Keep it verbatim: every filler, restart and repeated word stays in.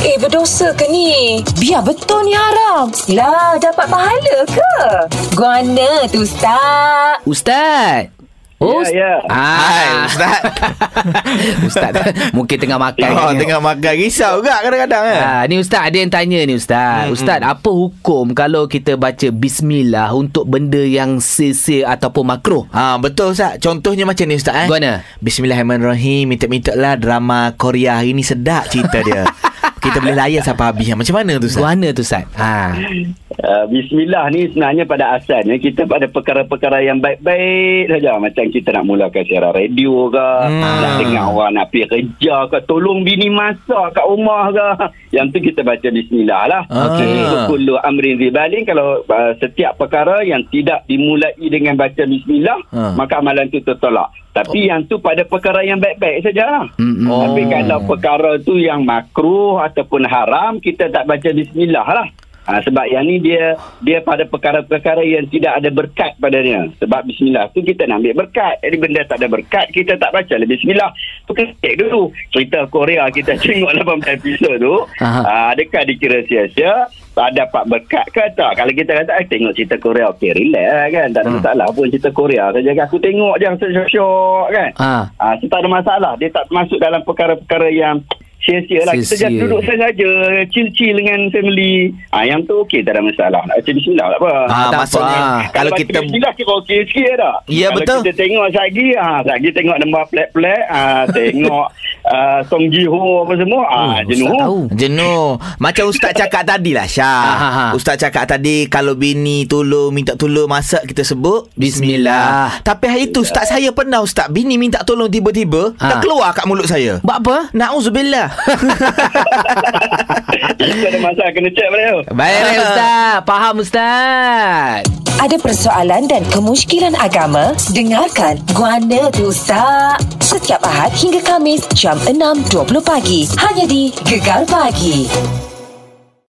Eh, berdosa ke ni? Biar betul ni haram. Lah, dapat pahala ke? Guana tu, Ustaz. Ustaz. Oh, ya, ya. Hai, Ustaz. Ustaz mungkin tengah makan. Oh, kan tengah makan. Risau juga kadang-kadang. Ha, eh. Ni Ustaz, ada yang tanya ni, Ustaz. Hmm, Ustaz, hmm. apa hukum kalau kita baca Bismillah untuk benda yang sesir ataupun makruh? Ha, betul, Ustaz. Contohnya macam ni, Ustaz. Eh? Guana? Bismillahirrahmanirrahim. Minta-minta lah drama Korea hari ni sedap cerita dia. Kita boleh layan sampai habis. Macam mana tu, Ustaz? Mana tu, Ustaz? Ha. Uh, Bismillah ni sebenarnya pada asalnya kita pada perkara-perkara yang baik-baik saja. Macam kita nak mulakan siaran radio ke, hmm. nak dengar orang nak pergi kerja ke, tolong bini masak kat rumah ke. Yang tu kita baca Bismillah lah. Okay. Kullu amrin zibalin. Kalau uh, setiap perkara yang tidak dimulai dengan baca Bismillah, hmm. maka amalan tu tertolak. Tapi oh. yang tu pada perkara yang baik-baik sajalah. Mm-hmm. Oh. Tapi kalau perkara tu yang makruh ataupun haram, kita tak baca Bismillah lah. Ha, sebab yang ni dia dia pada perkara-perkara yang tidak ada berkat padanya. Sebab Bismillah tu kita nak ambil berkat. Jadi benda tak ada berkat, kita tak baca lah Bismillah. Tu kecek dulu. Cerita Korea kita tengok lapan belas episod tu. Ha, adakah dikira sia-sia? Tak dapat berkat ke tak? Kalau kita kata, tengok cerita Korea, okey, relax lah kan. Tak ada masalah hmm. pun cerita Korea. Saja aku tengok je, syok-syok kan. Ha. Ha, so tak ada masalah. Dia tak masuk dalam perkara-perkara yang sia-sia lah. Kita just duduk saja, chill-chill dengan family. Ah, yang tu okey, tak ada masalah. Nak baca Bismillah tak apa. Ah, tak maksudnya apa. Kalau, kalau kita Bismillah kira okey sikit tak? Ya, kalau betul. Kalau kita tengok Sagi, ah, Sagi tengok nombor flat-flat, ah, tengok uh, Song Ji-ho apa semua, ah, oh, jenuh. Jenuh. Macam Ustaz cakap tadi lah, Syah. Ah, Ustaz cakap tadi, kalau bini tolong, minta tolong masak, kita sebut Bismillah. Bismillah. Tapi hari tu, Ustaz, saya pernah, Ustaz, bini minta tolong tiba-tiba, ah. dah keluar kat mulut saya. Buat apa? Na'uzubillah. Itu ada masalah, kena cek pada tu. Baik, Ustaz. Faham, Ustaz. Ada persoalan dan kemusykilan agama? Dengarkan Guana tu, Ustaz, setiap Ahad hingga Khamis jam enam dua puluh pagi, hanya di Gegar Pagi.